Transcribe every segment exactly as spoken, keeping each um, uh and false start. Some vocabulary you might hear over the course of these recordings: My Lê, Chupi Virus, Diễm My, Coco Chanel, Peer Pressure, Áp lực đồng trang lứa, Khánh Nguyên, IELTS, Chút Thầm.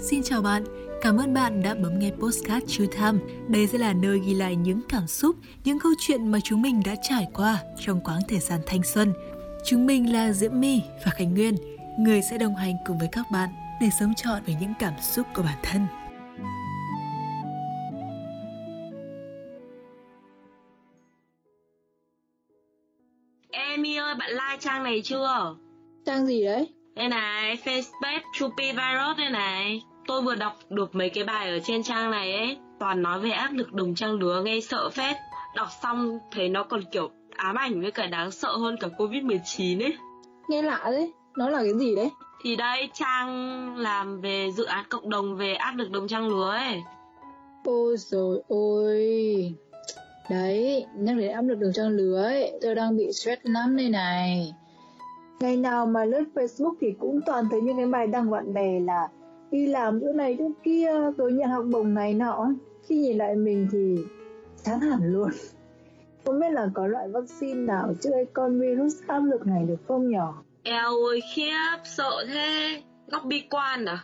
Xin chào bạn, cảm ơn bạn đã bấm nghe podcast Chút Thầm. Đây sẽ là nơi ghi lại những cảm xúc, những câu chuyện mà chúng mình đã trải qua trong quãng thời gian thanh xuân. Chúng mình là Diễm My và Khánh Nguyên, người sẽ đồng hành cùng với các bạn để sống trọn với những cảm xúc của bản thân. Em ơi, bạn like trang này chưa? Trang gì đấy? Đây này, Facebook Chupi Virus đây này. Tôi vừa đọc được mấy cái bài ở trên trang này ấy, toàn nói về áp lực đồng trang lứa nghe sợ phết. Đọc xong thấy nó còn kiểu ám ảnh với cả đáng sợ hơn cả covid mười chín ấy. Nghe lạ đấy, nó là cái gì đấy? Thì đây, trang làm về dự án cộng đồng về áp lực đồng trang lứa ấy. Ôi dồi ôi. Đấy, nhắc đến áp lực đồng trang lứa ấy, tôi đang bị stress lắm đây này. Ngày nào mà lướt Facebook thì cũng toàn thấy những cái bài đăng bạn bè là đi làm chỗ này chỗ kia, rồi nhận học bổng này nọ. Khi nhìn lại mình thì chán hẳn luôn. Không biết là có loại vaccine nào chữa con virus áp lực này được không nhở? Eo ơi khiếp, sợ thế. Góc bi quan à?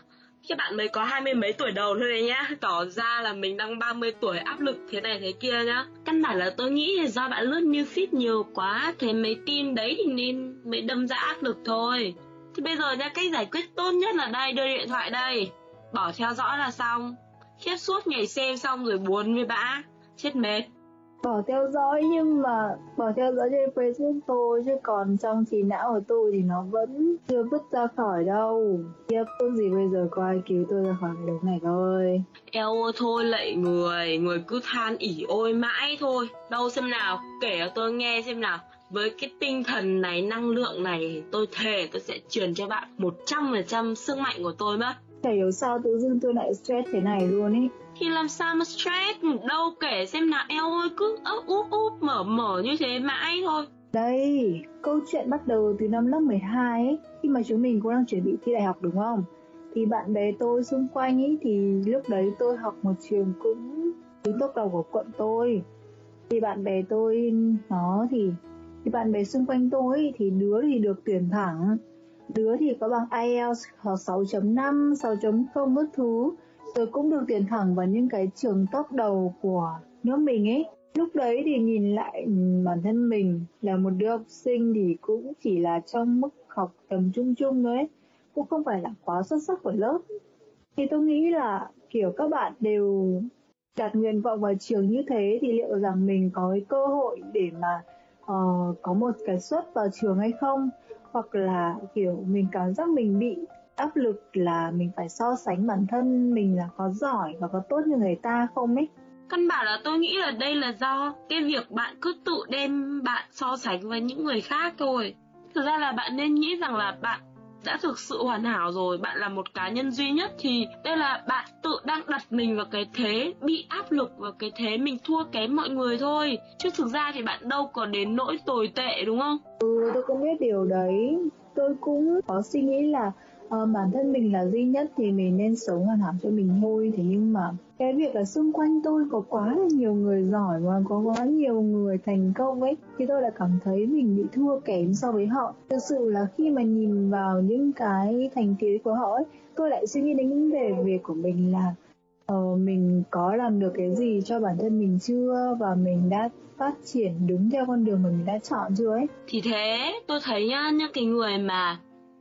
Các bạn mới có hai mươi mấy tuổi đầu thôi đấy nhá. Tỏ ra là mình đang ba mươi tuổi áp lực thế này thế kia nhá. Căn bản là tôi nghĩ là do bạn lướt news feed nhiều quá, thế mấy tin đấy thì nên mới đâm ra áp lực thôi. Thì bây giờ nha, cách giải quyết tốt nhất là đây, đưa điện thoại đây, bỏ theo dõi là xong. Khiếp, suốt ngày xem xong rồi buồn với bã, chết mệt. Bỏ theo dõi nhưng mà bỏ theo dõi trên Facebook thôi, chứ còn trong trí não của tôi thì nó vẫn chưa vứt ra khỏi đâu. Tiếp con gì bây giờ có ai cứu tôi ra khỏi cái đống này thôi. Eo thôi lạy người, người cứ than ỉ ôi mãi thôi. Đâu xem nào, kể cho tôi nghe xem nào. Với cái tinh thần này, năng lượng này, tôi thề tôi sẽ truyền cho bạn một trăm phần trăm sức mạnh của tôi mất. Chả hiểu sao tự dưng tôi lại stress thế này luôn ý. Thì làm sao mà stress, đâu kể xem nào, eo ơi cứ ấp úp úp mở mở như thế mãi thôi. Đây, câu chuyện bắt đầu từ năm lớp mười hai ấy, khi mà chúng mình cũng đang chuẩn bị thi đại học đúng không? Thì bạn bè tôi xung quanh ấy, thì lúc đấy tôi học một trường cũng đứng top đầu của quận tôi. Thì bạn bè tôi, nó thì, thì bạn bè xung quanh tôi ấy, thì đứa thì được tuyển thẳng. Đứa thì có bằng ai eo sáu chấm năm, sáu chấm không các thứ. Tôi cũng được tuyển thẳng vào những cái trường top đầu của nước mình ấy. Lúc đấy thì nhìn lại bản thân mình là một đứa học sinh thì cũng chỉ là trong mức học tầm trung trung thôi ấy. Cũng không phải là quá xuất sắc của lớp. Thì tôi nghĩ là kiểu các bạn đều đặt nguyện vọng vào trường như thế thì liệu rằng mình có cái cơ hội để mà uh, có một cái suất vào trường hay không? Hoặc là kiểu mình cảm giác mình bị áp lực là mình phải so sánh bản thân mình là có giỏi và có tốt như người ta không ấy. Căn bản là tôi nghĩ là đây là do cái việc bạn cứ tự đem bạn so sánh với những người khác thôi. Thực ra là bạn nên nghĩ rằng là bạn đã thực sự hoàn hảo rồi, bạn là một cá nhân duy nhất, thì đây là bạn tự đang đặt mình vào cái thế bị áp lực và cái thế mình thua kém mọi người thôi. Chứ thực ra thì bạn đâu có đến nỗi tồi tệ đúng không? Ừ, tôi cũng biết điều đấy. Tôi cũng có suy nghĩ là Ờ, bản thân mình là duy nhất thì mình nên sống hoàn hảo cho mình thôi. Thế nhưng mà cái việc là xung quanh tôi có quá là nhiều người giỏi và có quá nhiều người thành công ấy, thì tôi lại cảm thấy mình bị thua kém so với họ. Thực sự là khi mà nhìn vào những cái thành tựu của họ ấy, tôi lại suy nghĩ đến về việc của mình là uh, mình có làm được cái gì cho bản thân mình chưa, và mình đã phát triển đúng theo con đường mà mình đã chọn chưa ấy. Thì thế, tôi thấy nhá, những cái người mà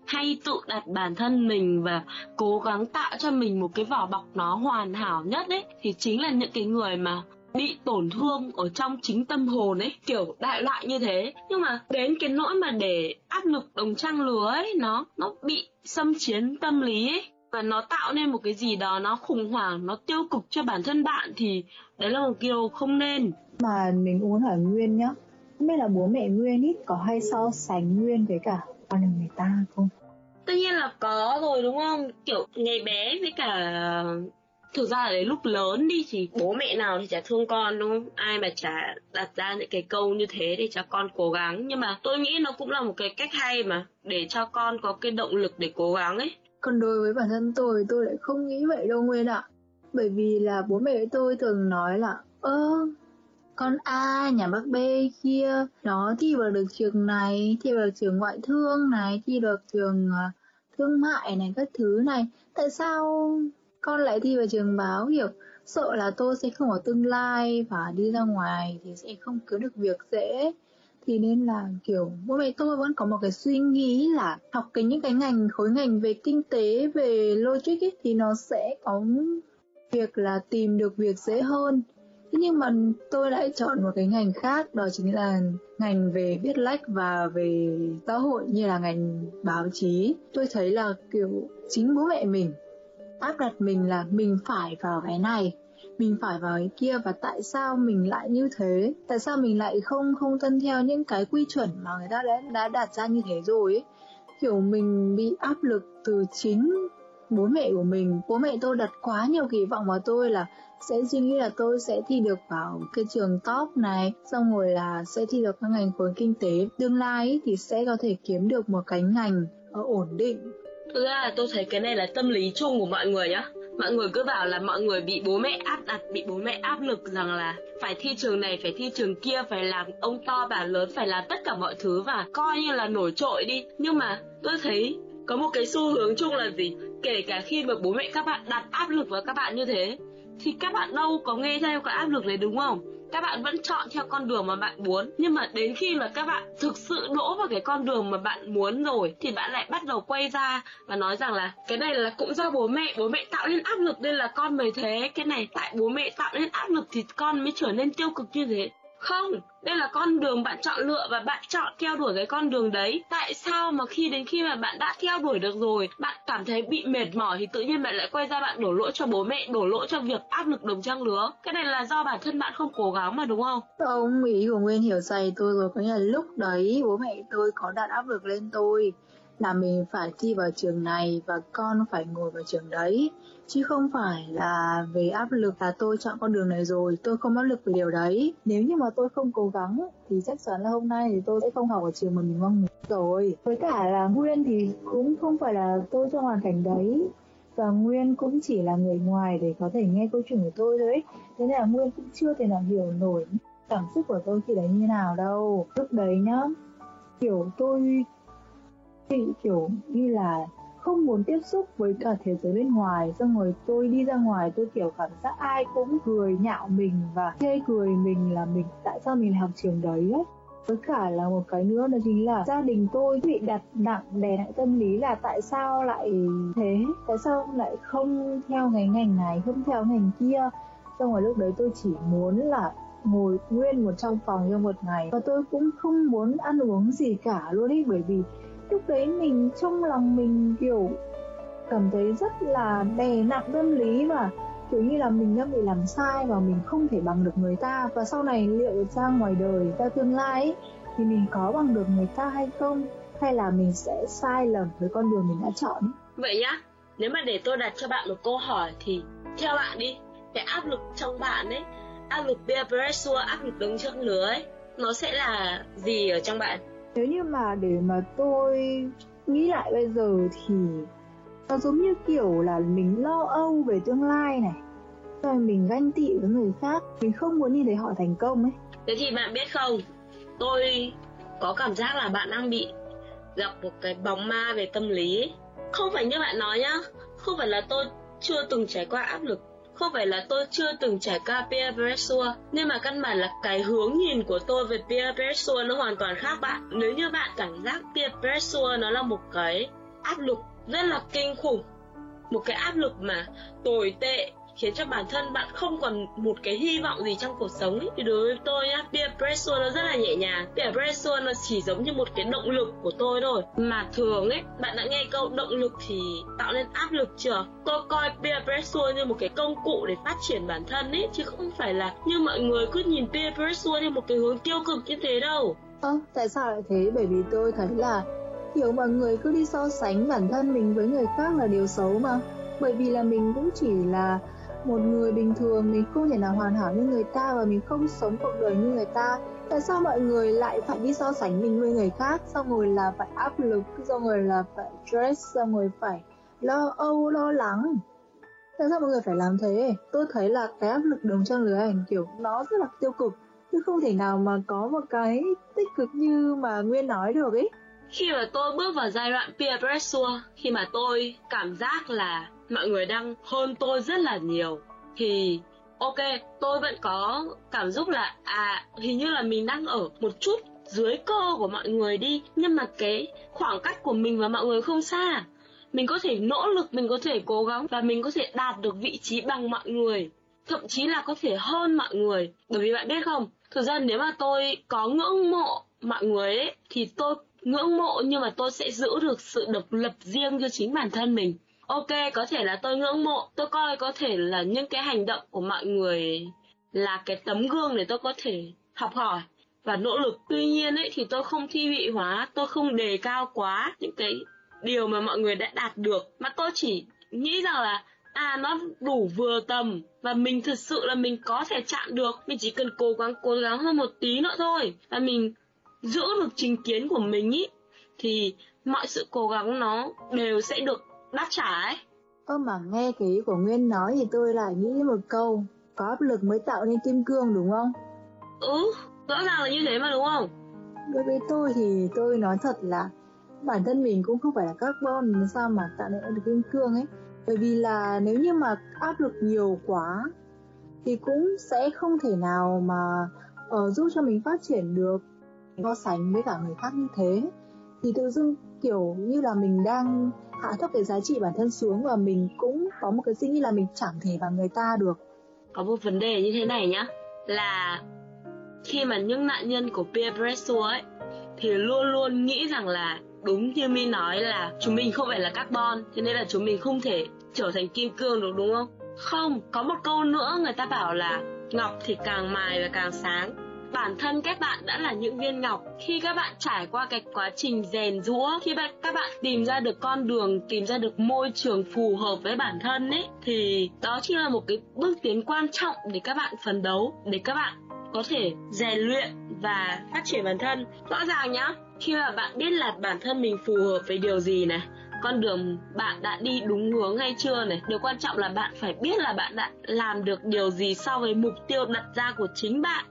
hay tự đặt bản thân mình và cố gắng tạo cho mình một cái vỏ bọc nó hoàn hảo nhất ấy, thì chính là những cái người mà bị tổn thương ở trong chính tâm hồn ấy, kiểu đại loại như thế. Nhưng mà đến cái nỗi mà để áp lực đồng trang lứa ấy, nó, nó bị xâm chiếm tâm lý ấy, và nó tạo nên một cái gì đó nó khủng hoảng, nó tiêu cực cho bản thân bạn, thì đấy là một điều không nên. Mà mình cũng muốn hỏi Nguyên nhá, không biết là bố mẹ Nguyên ấy có hay so sánh Nguyên với cả con nhà người ta không? Tất nhiên là có rồi đúng không? Kiểu ngày bé với cả thực ra là đến lúc lớn đi thì bố mẹ nào thì chả thương con đúng không? Ai mà chả đặt ra những cái câu như thế để cho con cố gắng. Nhưng mà tôi nghĩ nó cũng là một cái cách hay mà, để cho con có cái động lực để cố gắng ấy. Còn đối với bản thân tôi, tôi lại không nghĩ vậy đâu Nguyên ạ. Bởi vì là bố mẹ tôi thường nói là Ơ... con A nhà bác B kia nó thi vào được trường này, thi vào được trường ngoại thương này, thi vào được trường uh, thương mại này, các thứ này. Tại sao Con lại thi vào trường báo hiểu sợ là tôi sẽ không có tương lai và đi ra ngoài thì sẽ không kiếm được việc dễ. Thì nên là kiểu mỗi ngày tôi vẫn có một cái suy nghĩ là học cái những cái ngành, khối ngành về kinh tế, về logic ấy, thì nó sẽ có việc là tìm được việc dễ hơn. Thế nhưng mà tôi lại chọn một cái ngành khác, đó chính là ngành về viết lách và về xã hội như là ngành báo chí. Tôi thấy là kiểu chính bố mẹ mình áp đặt mình là mình phải vào cái này, mình phải vào cái kia, và tại sao mình lại như thế? Tại sao mình lại không không tuân theo những cái quy chuẩn mà người ta đã, đã đặt ra như thế rồi ấy? Kiểu mình bị áp lực từ chính bố mẹ của mình. Bố mẹ tôi đặt quá nhiều kỳ vọng vào tôi là sẽ suy nghĩ là tôi sẽ thi được vào cái trường top này, xong rồi là sẽ thi được các ngành khối kinh tế, tương lai thì sẽ có thể kiếm được một cái ngành ổn định. Thực ra là tôi thấy cái này là tâm lý chung của mọi người nhá. Mọi người cứ bảo là mọi người bị bố mẹ áp đặt, bị bố mẹ áp lực rằng là phải thi trường này, phải thi trường kia, phải làm ông to bà lớn, phải làm tất cả mọi thứ và coi như là nổi trội đi. Nhưng mà tôi thấy có một cái xu hướng chung là gì? Kể cả khi mà bố mẹ các bạn đặt áp lực vào các bạn như thế thì các bạn đâu có nghe theo cái áp lực đấy, đúng không? Các bạn vẫn chọn theo con đường mà bạn muốn. Nhưng mà đến khi mà các bạn thực sự đỗ vào cái con đường mà bạn muốn rồi thì bạn lại bắt đầu quay ra và nói rằng là cái này là cũng do bố mẹ, bố mẹ tạo nên áp lực nên là con mới thế. Cái này tại bố mẹ tạo nên áp lực thì con mới trở nên tiêu cực như thế. Không, đây là con đường bạn chọn lựa và bạn chọn theo đuổi cái con đường đấy. Tại sao mà khi đến khi mà bạn đã theo đuổi được rồi, bạn cảm thấy bị mệt mỏi thì tự nhiên bạn lại quay ra bạn đổ lỗi cho bố mẹ, đổ lỗi cho việc áp lực đồng trang lứa? Cái này là do bản thân bạn không cố gắng mà, đúng không? Ông ý của Nguyên hiểu sai tôi rồi, có nghĩa là lúc đấy bố mẹ tôi có đặt áp lực lên tôi là mình phải thi vào trường này và con phải ngồi vào trường đấy, chứ không phải là về áp lực là tôi chọn con đường này rồi, tôi không áp lực về điều đấy. Nếu như mà tôi không cố gắng thì chắc chắn là hôm nay thì tôi sẽ không học ở trường mà mình mong muốn rồi. Với cả là Nguyên thì cũng không phải là tôi trong hoàn cảnh đấy, và Nguyên cũng chỉ là người ngoài để có thể nghe câu chuyện của tôi thôi. Thế nên là Nguyên cũng chưa thể nào hiểu nổi cảm xúc của tôi khi đấy như nào đâu. Lúc đấy nhá, kiểu tôi thì kiểu như là không muốn tiếp xúc với cả thế giới bên ngoài, xong rồi tôi đi ra ngoài tôi kiểu cảm giác ai cũng cười nhạo mình và chê cười mình là mình tại sao mình học trường đấy ấy. Với cả là một cái nữa đó chính là gia đình tôi bị đặt nặng, đè nặng tâm lý là tại sao lại thế, tại sao lại không theo cái ngành này, không theo ngành kia. Xong rồi lúc đấy tôi chỉ muốn là ngồi nguyên một trong phòng trong một ngày, và tôi cũng không muốn ăn uống gì cả luôn ấy, bởi vì lúc đấy mình trong lòng mình kiểu cảm thấy rất là đè nặng tâm lý và kiểu như là mình đã bị làm sai và mình không thể bằng được người ta, và sau này liệu ra ngoài đời, ra tương lai ấy, thì mình có bằng được người ta hay không, hay là mình sẽ sai lầm với con đường mình đã chọn. Vậy nhá, nếu mà để tôi đặt cho bạn một câu hỏi thì theo bạn đi, cái áp lực trong bạn ấy, áp lực peer pressure, áp lực đồng trang lứa ấy, nó sẽ là gì ở trong bạn? Nếu như mà để mà tôi nghĩ lại bây giờ thì nó giống như kiểu là mình lo âu về tương lai này, rồi mình ganh tị với người khác, mình không muốn nhìn thấy họ thành công ấy. Thế thì bạn biết không, tôi có cảm giác là bạn đang bị gặp một cái bóng ma về tâm lý ấy. Không phải như bạn nói nhá, không phải là tôi chưa từng trải qua áp lực, không phải là tôi chưa từng trải qua peer pressure, nhưng mà căn bản là cái hướng nhìn của tôi về peer pressure nó hoàn toàn khác bạn. Nếu như bạn cảm giác peer pressure nó là một cái áp lực rất là kinh khủng, một cái áp lực mà tồi tệ, khiến cho bản thân bạn không còn một cái hy vọng gì trong cuộc sống ấy, thì đối với tôi nhá, peer pressure nó rất là nhẹ nhàng. Peer pressure nó chỉ giống như một cái động lực của tôi thôi. Mà thường ấy, bạn đã nghe câu động lực thì tạo nên áp lực chưa? Tôi coi peer pressure như một cái công cụ để phát triển bản thân ấy, chứ không phải là như mọi người cứ nhìn peer pressure như một cái hướng tiêu cực như thế đâu. Ơ, à, tại sao lại thế? Bởi vì tôi thấy là kiểu mọi người cứ đi so sánh bản thân mình với người khác là điều xấu mà. Bởi vì là mình cũng chỉ là một người bình thường, mình không thể nào hoàn hảo như người ta và mình không sống cuộc đời như người ta. Tại sao mọi người lại phải đi so sánh mình với người khác, xong rồi là phải áp lực, xong rồi là phải stress, xong rồi phải lo âu, lo lắng? Tại sao mọi người phải làm thế? Tôi thấy là cái áp lực đồng trang lứa ảnh kiểu nó rất là tiêu cực, chứ không thể nào mà có một cái tích cực như mà Nguyên nói được ấy. Khi mà tôi bước vào giai đoạn peer pressure, khi mà tôi cảm giác là mọi người đang hơn tôi rất là nhiều, thì ok, tôi vẫn có cảm xúc là à, hình như là mình đang ở một chút dưới cơ của mọi người đi, nhưng mà cái khoảng cách của mình và mọi người không xa. Mình có thể nỗ lực, mình có thể cố gắng và mình có thể đạt được vị trí bằng mọi người, thậm chí là có thể hơn mọi người. Bởi vì bạn biết không, thực ra nếu mà tôi có ngưỡng mộ mọi người ấy, thì tôi ngưỡng mộ nhưng mà tôi sẽ giữ được sự độc lập riêng cho chính bản thân mình. Ok, có thể là tôi ngưỡng mộ, tôi coi có thể là những cái hành động của mọi người là cái tấm gương để tôi có thể học hỏi và nỗ lực. Tuy nhiên ấy, thì tôi không thi vị hóa, tôi không đề cao quá những cái điều mà mọi người đã đạt được, mà tôi chỉ nghĩ rằng là à, nó đủ vừa tầm và mình thực sự là mình có thể chạm được, mình chỉ cần cố gắng cố gắng hơn một tí nữa thôi và mình giữ được chính kiến của mình ý, thì mọi sự cố gắng nó đều sẽ được đáp trả ấy. Ơ mà nghe cái ý của Nguyên nói thì tôi lại nghĩ một câu, có áp lực mới tạo nên kim cương, đúng không? Ừ, rõ ràng là như thế mà, đúng không? Đối với tôi thì tôi nói thật là bản thân mình cũng không phải là carbon sao mà tạo nên được kim cương ấy. Bởi vì là nếu như mà áp lực nhiều quá thì cũng sẽ không thể nào mà uh, giúp cho mình phát triển được. So sánh với cả người khác như thế thì tự dưng kiểu như là mình đang hạ thấp cái giá trị bản thân xuống và mình cũng có một cái suy nghĩ là mình chẳng thể bằng người ta được. Có một vấn đề như thế này nhá, là khi mà những nạn nhân của peer pressure ấy thì luôn luôn nghĩ rằng là đúng như My nói là chúng mình không phải là carbon, cho nên là chúng mình không thể trở thành kim cương được, đúng không? Không, có một câu nữa người ta bảo là ngọc thì càng mài và càng sáng. Bản thân các bạn đã là những viên ngọc. Khi các bạn trải qua cái quá trình rèn giũa, khi các bạn tìm ra được con đường, tìm ra được môi trường phù hợp với bản thân ấy, thì đó chính là một cái bước tiến quan trọng để các bạn phấn đấu, để các bạn có thể rèn luyện và phát triển bản thân. Rõ ràng nhá, khi mà bạn biết là bản thân mình phù hợp với điều gì này, con đường bạn đã đi đúng hướng hay chưa này, điều quan trọng là bạn phải biết là bạn đã làm được điều gì so với mục tiêu đặt ra của chính bạn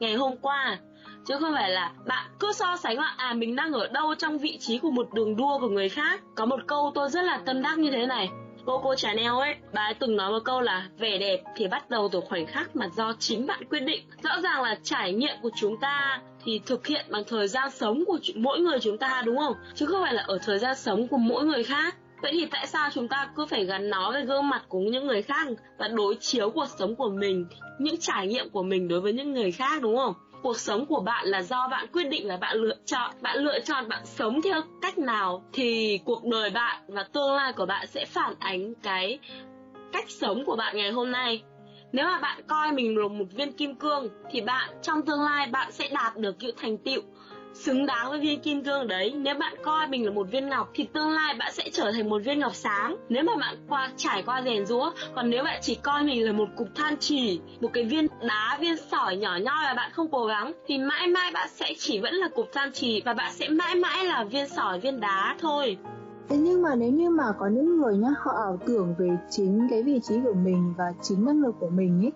ngày hôm qua, chứ không phải là bạn cứ so sánh là à, mình đang ở đâu trong vị trí của một đường đua của người khác. Có một câu tôi rất là tâm đắc như thế này, Coco Chanel ấy, bà ấy từng nói một câu là vẻ đẹp thì bắt đầu từ khoảnh khắc mà do chính bạn quyết định. Rõ ràng là trải nghiệm của chúng ta thì thực hiện bằng thời gian sống của mỗi người chúng ta, đúng không? Chứ không phải là ở thời gian sống của mỗi người khác. Vậy thì tại sao chúng ta cứ phải gắn nó với gương mặt của những người khác và đối chiếu cuộc sống của mình, những trải nghiệm của mình đối với những người khác, đúng không? Cuộc sống của bạn là do bạn quyết định, là bạn lựa chọn. Bạn lựa chọn bạn sống theo cách nào thì cuộc đời bạn và tương lai của bạn sẽ phản ánh cái cách sống của bạn ngày hôm nay. Nếu mà bạn coi mình là một viên kim cương thì bạn trong tương lai bạn sẽ đạt được những thành tựu xứng đáng với viên kim cương đấy. Nếu bạn coi mình là một viên ngọc thì tương lai bạn sẽ trở thành một viên ngọc sáng, nếu mà bạn qua trải qua rèn giũa. Còn nếu bạn chỉ coi mình là một cục than chì, một cái viên đá, viên sỏi nhỏ nhoi và bạn không cố gắng, thì mãi mãi bạn sẽ chỉ vẫn là cục than chì và bạn sẽ mãi mãi là viên sỏi, viên đá thôi. Thế nhưng mà nếu như mà có những người nhá, họ ảo tưởng về chính cái vị trí của mình và chính năng lực của mình ấy,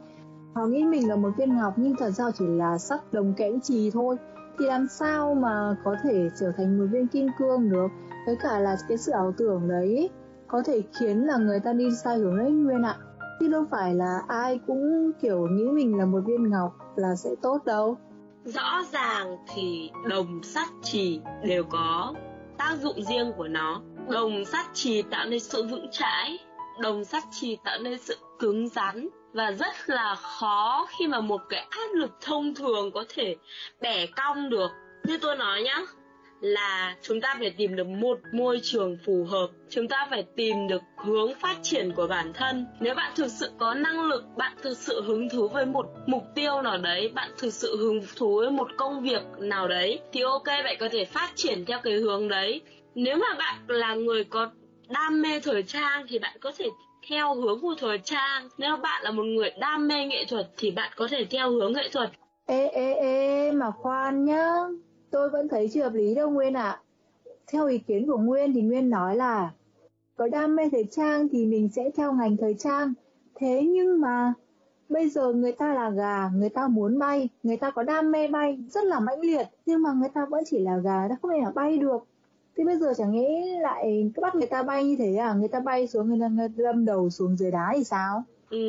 họ nghĩ mình là một viên ngọc nhưng thật ra chỉ là sắt đồng kẽm chì thôi, thì làm sao mà có thể trở thành một viên kim cương được. Với cả là cái sự ảo tưởng đấy có thể khiến là người ta đi sai hướng đấy Nguyên ạ. Chứ đâu phải là ai cũng kiểu nghĩ mình là một viên ngọc là sẽ tốt đâu. Rõ ràng thì đồng sắt chì đều có tác dụng riêng của nó. Đồng sắt chì tạo nên sự vững chãi, đồng sắt chì tạo nên sự cứng rắn. Và rất là khó khi mà một cái áp lực thông thường có thể bẻ cong được. Như tôi nói nhá, là chúng ta phải tìm được một môi trường phù hợp, chúng ta phải tìm được hướng phát triển của bản thân. Nếu bạn thực sự có năng lực, bạn thực sự hứng thú với một mục tiêu nào đấy, bạn thực sự hứng thú với một công việc nào đấy, thì ok, bạn có thể phát triển theo cái hướng đấy. Nếu mà bạn là người có đam mê thời trang thì bạn có thể theo hướng của thời trang. Nếu bạn là một người đam mê nghệ thuật thì bạn có thể theo hướng nghệ thuật. Ê ê ê mà khoan nhá, tôi vẫn thấy chưa hợp lý đâu Nguyên ạ. À, theo ý kiến của Nguyên thì Nguyên nói là có đam mê thời trang thì mình sẽ theo ngành thời trang. Thế nhưng mà bây giờ người ta là gà, người ta muốn bay, người ta có đam mê bay rất là mãnh liệt, nhưng mà người ta vẫn chỉ là gà, người ta không thể nào bay được. Thế bây giờ chẳng nghĩ lại cứ bắt người ta bay như thế à? Người ta bay xuống, người ta lâm đầu xuống dưới đá thì sao? Ừ,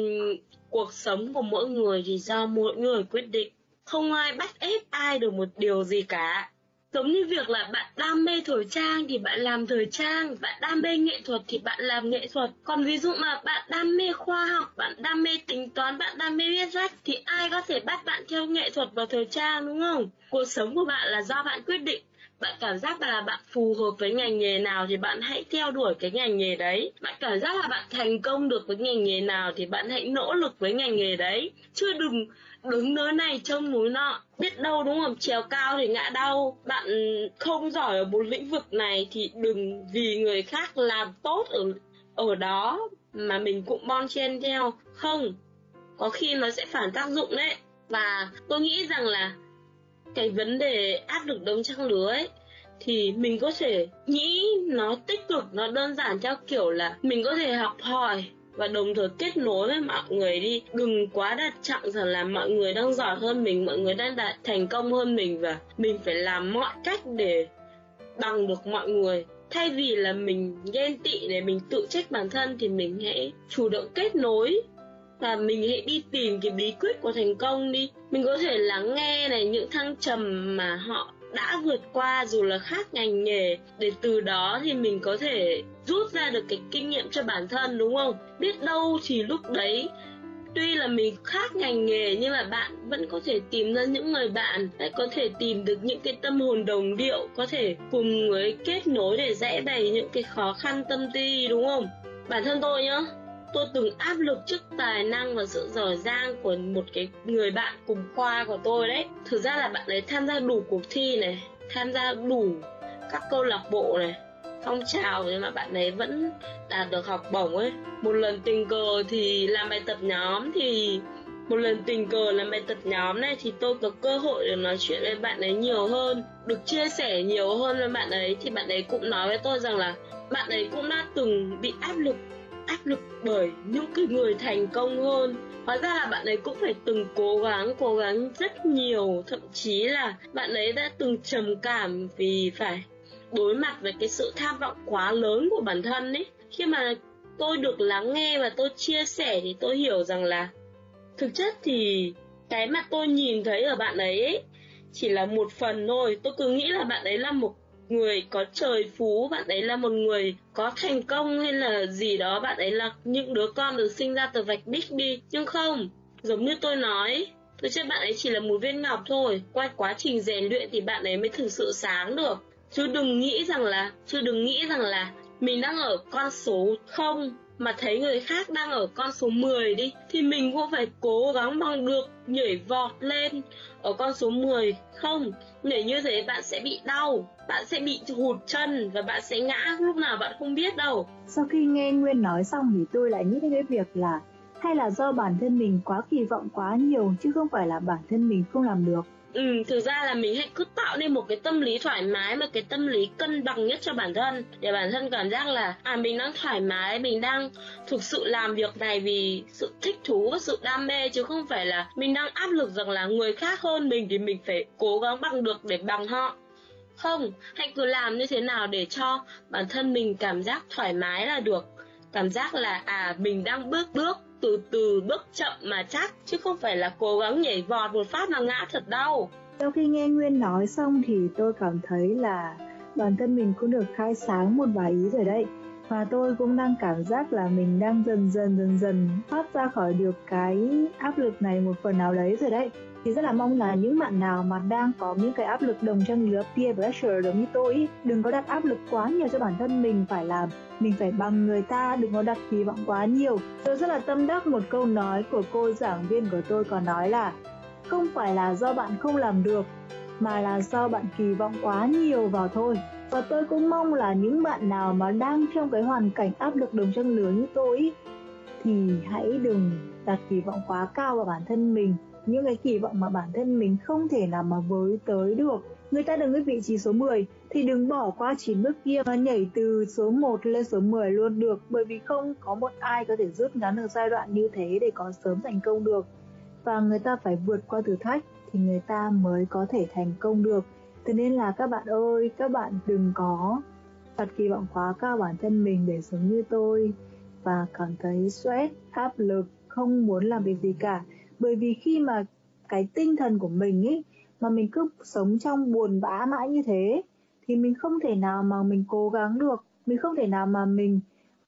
cuộc sống của mỗi người thì do mỗi người quyết định. Không ai bắt ép ai được một điều gì cả. Giống như việc là bạn đam mê thời trang thì bạn làm thời trang, bạn đam mê nghệ thuật thì bạn làm nghệ thuật. Còn ví dụ mà bạn đam mê khoa học, bạn đam mê tính toán, bạn đam mê viết sách thì ai có thể bắt bạn theo nghệ thuật và thời trang, đúng không? Cuộc sống của bạn là do bạn quyết định. Bạn cảm giác là bạn phù hợp với ngành nghề nào thì bạn hãy theo đuổi cái ngành nghề đấy. Bạn cảm giác là bạn thành công được với ngành nghề nào thì bạn hãy nỗ lực với ngành nghề đấy. Chứ đừng đứng nơi này trông núi nọ. Biết đâu đúng không? Trèo cao thì ngã đau. Bạn không giỏi ở một lĩnh vực này thì đừng vì người khác làm tốt ở, ở đó mà mình cũng bon chen theo. Không, có khi nó sẽ phản tác dụng đấy. Và tôi nghĩ rằng là cái vấn đề áp lực đồng trang lứa ấy thì mình có thể nghĩ nó tích cực, nó đơn giản theo kiểu là mình có thể học hỏi và đồng thời kết nối với mọi người đi. Đừng quá đặt trọng rằng là mọi người đang giỏi hơn mình, mọi người đang đạt thành công hơn mình và mình phải làm mọi cách để bằng được mọi người. Thay vì là mình ghen tị để mình tự trách bản thân thì mình hãy chủ động kết nối. Và mình hãy đi tìm cái bí quyết của thành công đi. Mình có thể lắng nghe này những thăng trầm mà họ đã vượt qua dù là khác ngành nghề. Để từ đó thì mình có thể rút ra được cái kinh nghiệm cho bản thân, đúng không? Biết đâu thì lúc đấy, tuy là mình khác ngành nghề nhưng mà bạn vẫn có thể tìm ra những người bạn, lại có thể tìm được những cái tâm hồn đồng điệu, có thể cùng người kết nối để giải bày những cái khó khăn tâm tư, đúng không? Bản thân tôi nhá, tôi từng áp lực trước tài năng và sự giỏi giang của một cái người bạn cùng khoa của tôi đấy. Thực ra là bạn ấy tham gia đủ cuộc thi này, tham gia đủ các câu lạc bộ này, phong trào, nhưng mà bạn ấy vẫn đạt được học bổng ấy. Một lần tình cờ thì làm bài tập nhóm thì một lần tình cờ làm bài tập nhóm này thì tôi có cơ hội để nói chuyện với bạn ấy nhiều hơn, được chia sẻ nhiều hơn với bạn ấy. Thì bạn ấy cũng nói với tôi rằng là bạn ấy cũng đã từng bị áp lực áp lực bởi những cái người thành công hơn. Hóa ra là bạn ấy cũng phải từng cố gắng, cố gắng rất nhiều, thậm chí là bạn ấy đã từng trầm cảm vì phải đối mặt với cái sự tham vọng quá lớn của bản thân ấy. Khi mà tôi được lắng nghe và tôi chia sẻ thì tôi hiểu rằng là thực chất thì cái mà tôi nhìn thấy ở bạn ấy, ấy chỉ là một phần thôi. Tôi cứ nghĩ là bạn ấy là một người có trời phú, bạn ấy là một người có thành công hay là gì đó, bạn ấy là những đứa con được sinh ra từ vạch đích đi. Nhưng không, giống như tôi nói, tôi chắc bạn ấy chỉ là một viên ngọc thôi. Qua quá trình rèn luyện thì bạn ấy mới thực sự sáng được. Chứ đừng nghĩ rằng là, chứ đừng nghĩ rằng là mình đang ở con số không mà thấy người khác đang ở con số mười đi, thì mình cũng phải cố gắng bằng được nhảy vọt lên ở con số mười. Không, nhảy như thế bạn sẽ bị đau, bạn sẽ bị hụt chân và bạn sẽ ngã lúc nào bạn không biết đâu. Sau khi nghe Nguyên nói xong thì tôi lại nghĩ đến cái việc là hay là do bản thân mình quá kỳ vọng quá nhiều chứ không phải là bản thân mình không làm được. Ừ, thực ra là mình hãy cứ tạo nên một cái tâm lý thoải mái, một cái tâm lý cân bằng nhất cho bản thân. Để bản thân cảm giác là à, mình đang thoải mái, mình đang thực sự làm việc này vì sự thích thú và sự đam mê. Chứ không phải là mình đang áp lực rằng là người khác hơn mình thì mình phải cố gắng bằng được để bằng họ. Không, hãy cứ làm như thế nào để cho bản thân mình cảm giác thoải mái là được. Cảm giác là à, mình đang bước bước từ từ, bước chậm mà chắc, chứ không phải là cố gắng nhảy vọt một phát là ngã thật đâu. Sau khi nghe Nguyên nói xong thì tôi cảm thấy là bản thân mình cũng được khai sáng một vài ý rồi đấy. Và tôi cũng đang cảm giác là mình đang dần dần dần dần thoát ra khỏi được cái áp lực này một phần nào đấy rồi đấy. Thì rất là mong là những bạn nào mà đang có những cái áp lực đồng trang lứa, peer pressure giống như tôi ý, đừng có đặt áp lực quá nhiều cho bản thân mình phải làm, mình phải bằng người ta, đừng có đặt kỳ vọng quá nhiều. Tôi rất là tâm đắc một câu nói của cô giảng viên của tôi còn nói là không phải là do bạn không làm được mà là do bạn kỳ vọng quá nhiều vào thôi. Và tôi cũng mong là những bạn nào mà đang trong cái hoàn cảnh áp lực đồng trang lứa như tôi ý, thì hãy đừng đặt kỳ vọng quá cao vào bản thân mình. Những cái kỳ vọng mà bản thân mình không thể nào mà với tới được. Người ta đứng ở vị trí số mười thì đừng bỏ qua chín bước kia mà nhảy từ số một lên số mười luôn được. Bởi vì không có một ai có thể rút ngắn được giai đoạn như thế để có sớm thành công được. Và người ta phải vượt qua thử thách thì người ta mới có thể thành công được. Thế nên là các bạn ơi, các bạn đừng có Thật kỳ vọng quá cao bản thân mình để sống như tôi và cảm thấy stress, áp lực, không muốn làm việc gì cả. Bởi vì khi mà cái tinh thần của mình ấy mà mình cứ sống trong buồn bã mãi như thế thì mình không thể nào mà mình cố gắng được, mình không thể nào mà mình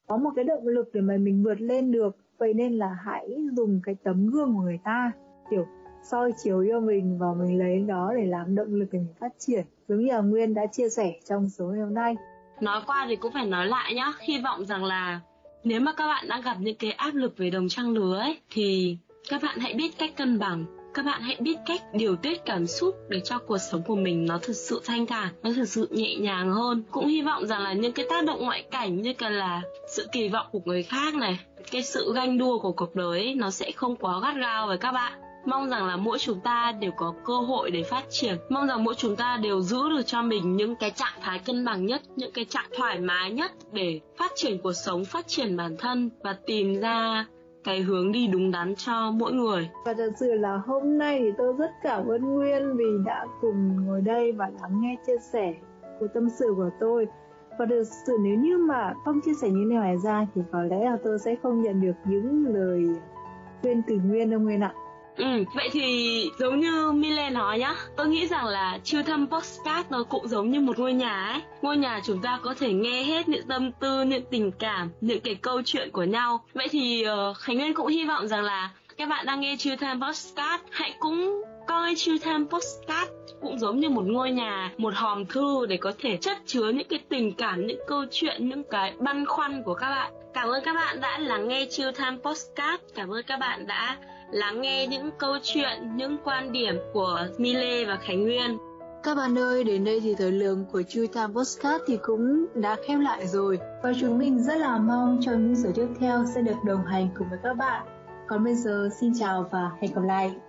có một cái động lực để mà mình vượt lên được. Vậy nên là hãy dùng cái tấm gương của người ta, kiểu soi chiếu yêu mình và mình lấy đó để làm động lực để mình phát triển. Giống như là Nguyên đã chia sẻ trong số ngày hôm nay. Nói qua thì cũng phải nói lại nhá, hy vọng rằng là nếu mà các bạn đang gặp những cái áp lực về đồng trang lứa ấy, thì các bạn hãy biết cách cân bằng, các bạn hãy biết cách điều tiết cảm xúc để cho cuộc sống của mình nó thật sự thanh thản, nó thật sự nhẹ nhàng hơn. Cũng hy vọng rằng là những cái tác động ngoại cảnh như là sự kỳ vọng của người khác này, cái sự ganh đua của cuộc đời ấy, nó sẽ không quá gắt gao với các bạn. Mong rằng là mỗi chúng ta đều có cơ hội để phát triển. Mong rằng mỗi chúng ta đều giữ được cho mình những cái trạng thái cân bằng nhất, những cái trạng thoải mái nhất để phát triển cuộc sống, phát triển bản thân và tìm ra cái hướng đi đúng đắn cho mỗi người. Và thật sự là hôm nay thì tôi rất cảm ơn Nguyên vì đã cùng ngồi đây và lắng nghe chia sẻ của tâm sự của tôi. Và thật sự nếu như mà không chia sẻ những điều này ra thì có lẽ là tôi sẽ không nhận được những lời khuyên từ Nguyên đâu Nguyên ạ. Ừ, vậy thì giống như My Lê nói nhá, tôi nghĩ rằng là Chút Thầm podcast nó cũng giống như một ngôi nhà ấy. Ngôi nhà chúng ta có thể nghe hết những tâm tư, những tình cảm, những cái câu chuyện của nhau. Vậy thì uh, Khánh Nguyên cũng hy vọng rằng là các bạn đang nghe Chút Thầm podcast hãy cũng coi Chút Thầm podcast cũng giống như một ngôi nhà, một hòm thư để có thể chất chứa những cái tình cảm, những câu chuyện, những cái băn khoăn của các bạn. Cảm ơn các bạn đã lắng nghe Chút Thầm podcast. Cảm ơn các bạn đã lắng nghe những câu chuyện, những quan điểm của My Lê và Khánh Nguyên. Các bạn ơi, đến đây thì thời lượng của Chút Thầm podcast thì cũng đã khép lại rồi. Và chúng mình rất là mong cho những số tiếp theo sẽ được đồng hành cùng với các bạn. Còn bây giờ, xin chào và hẹn gặp lại.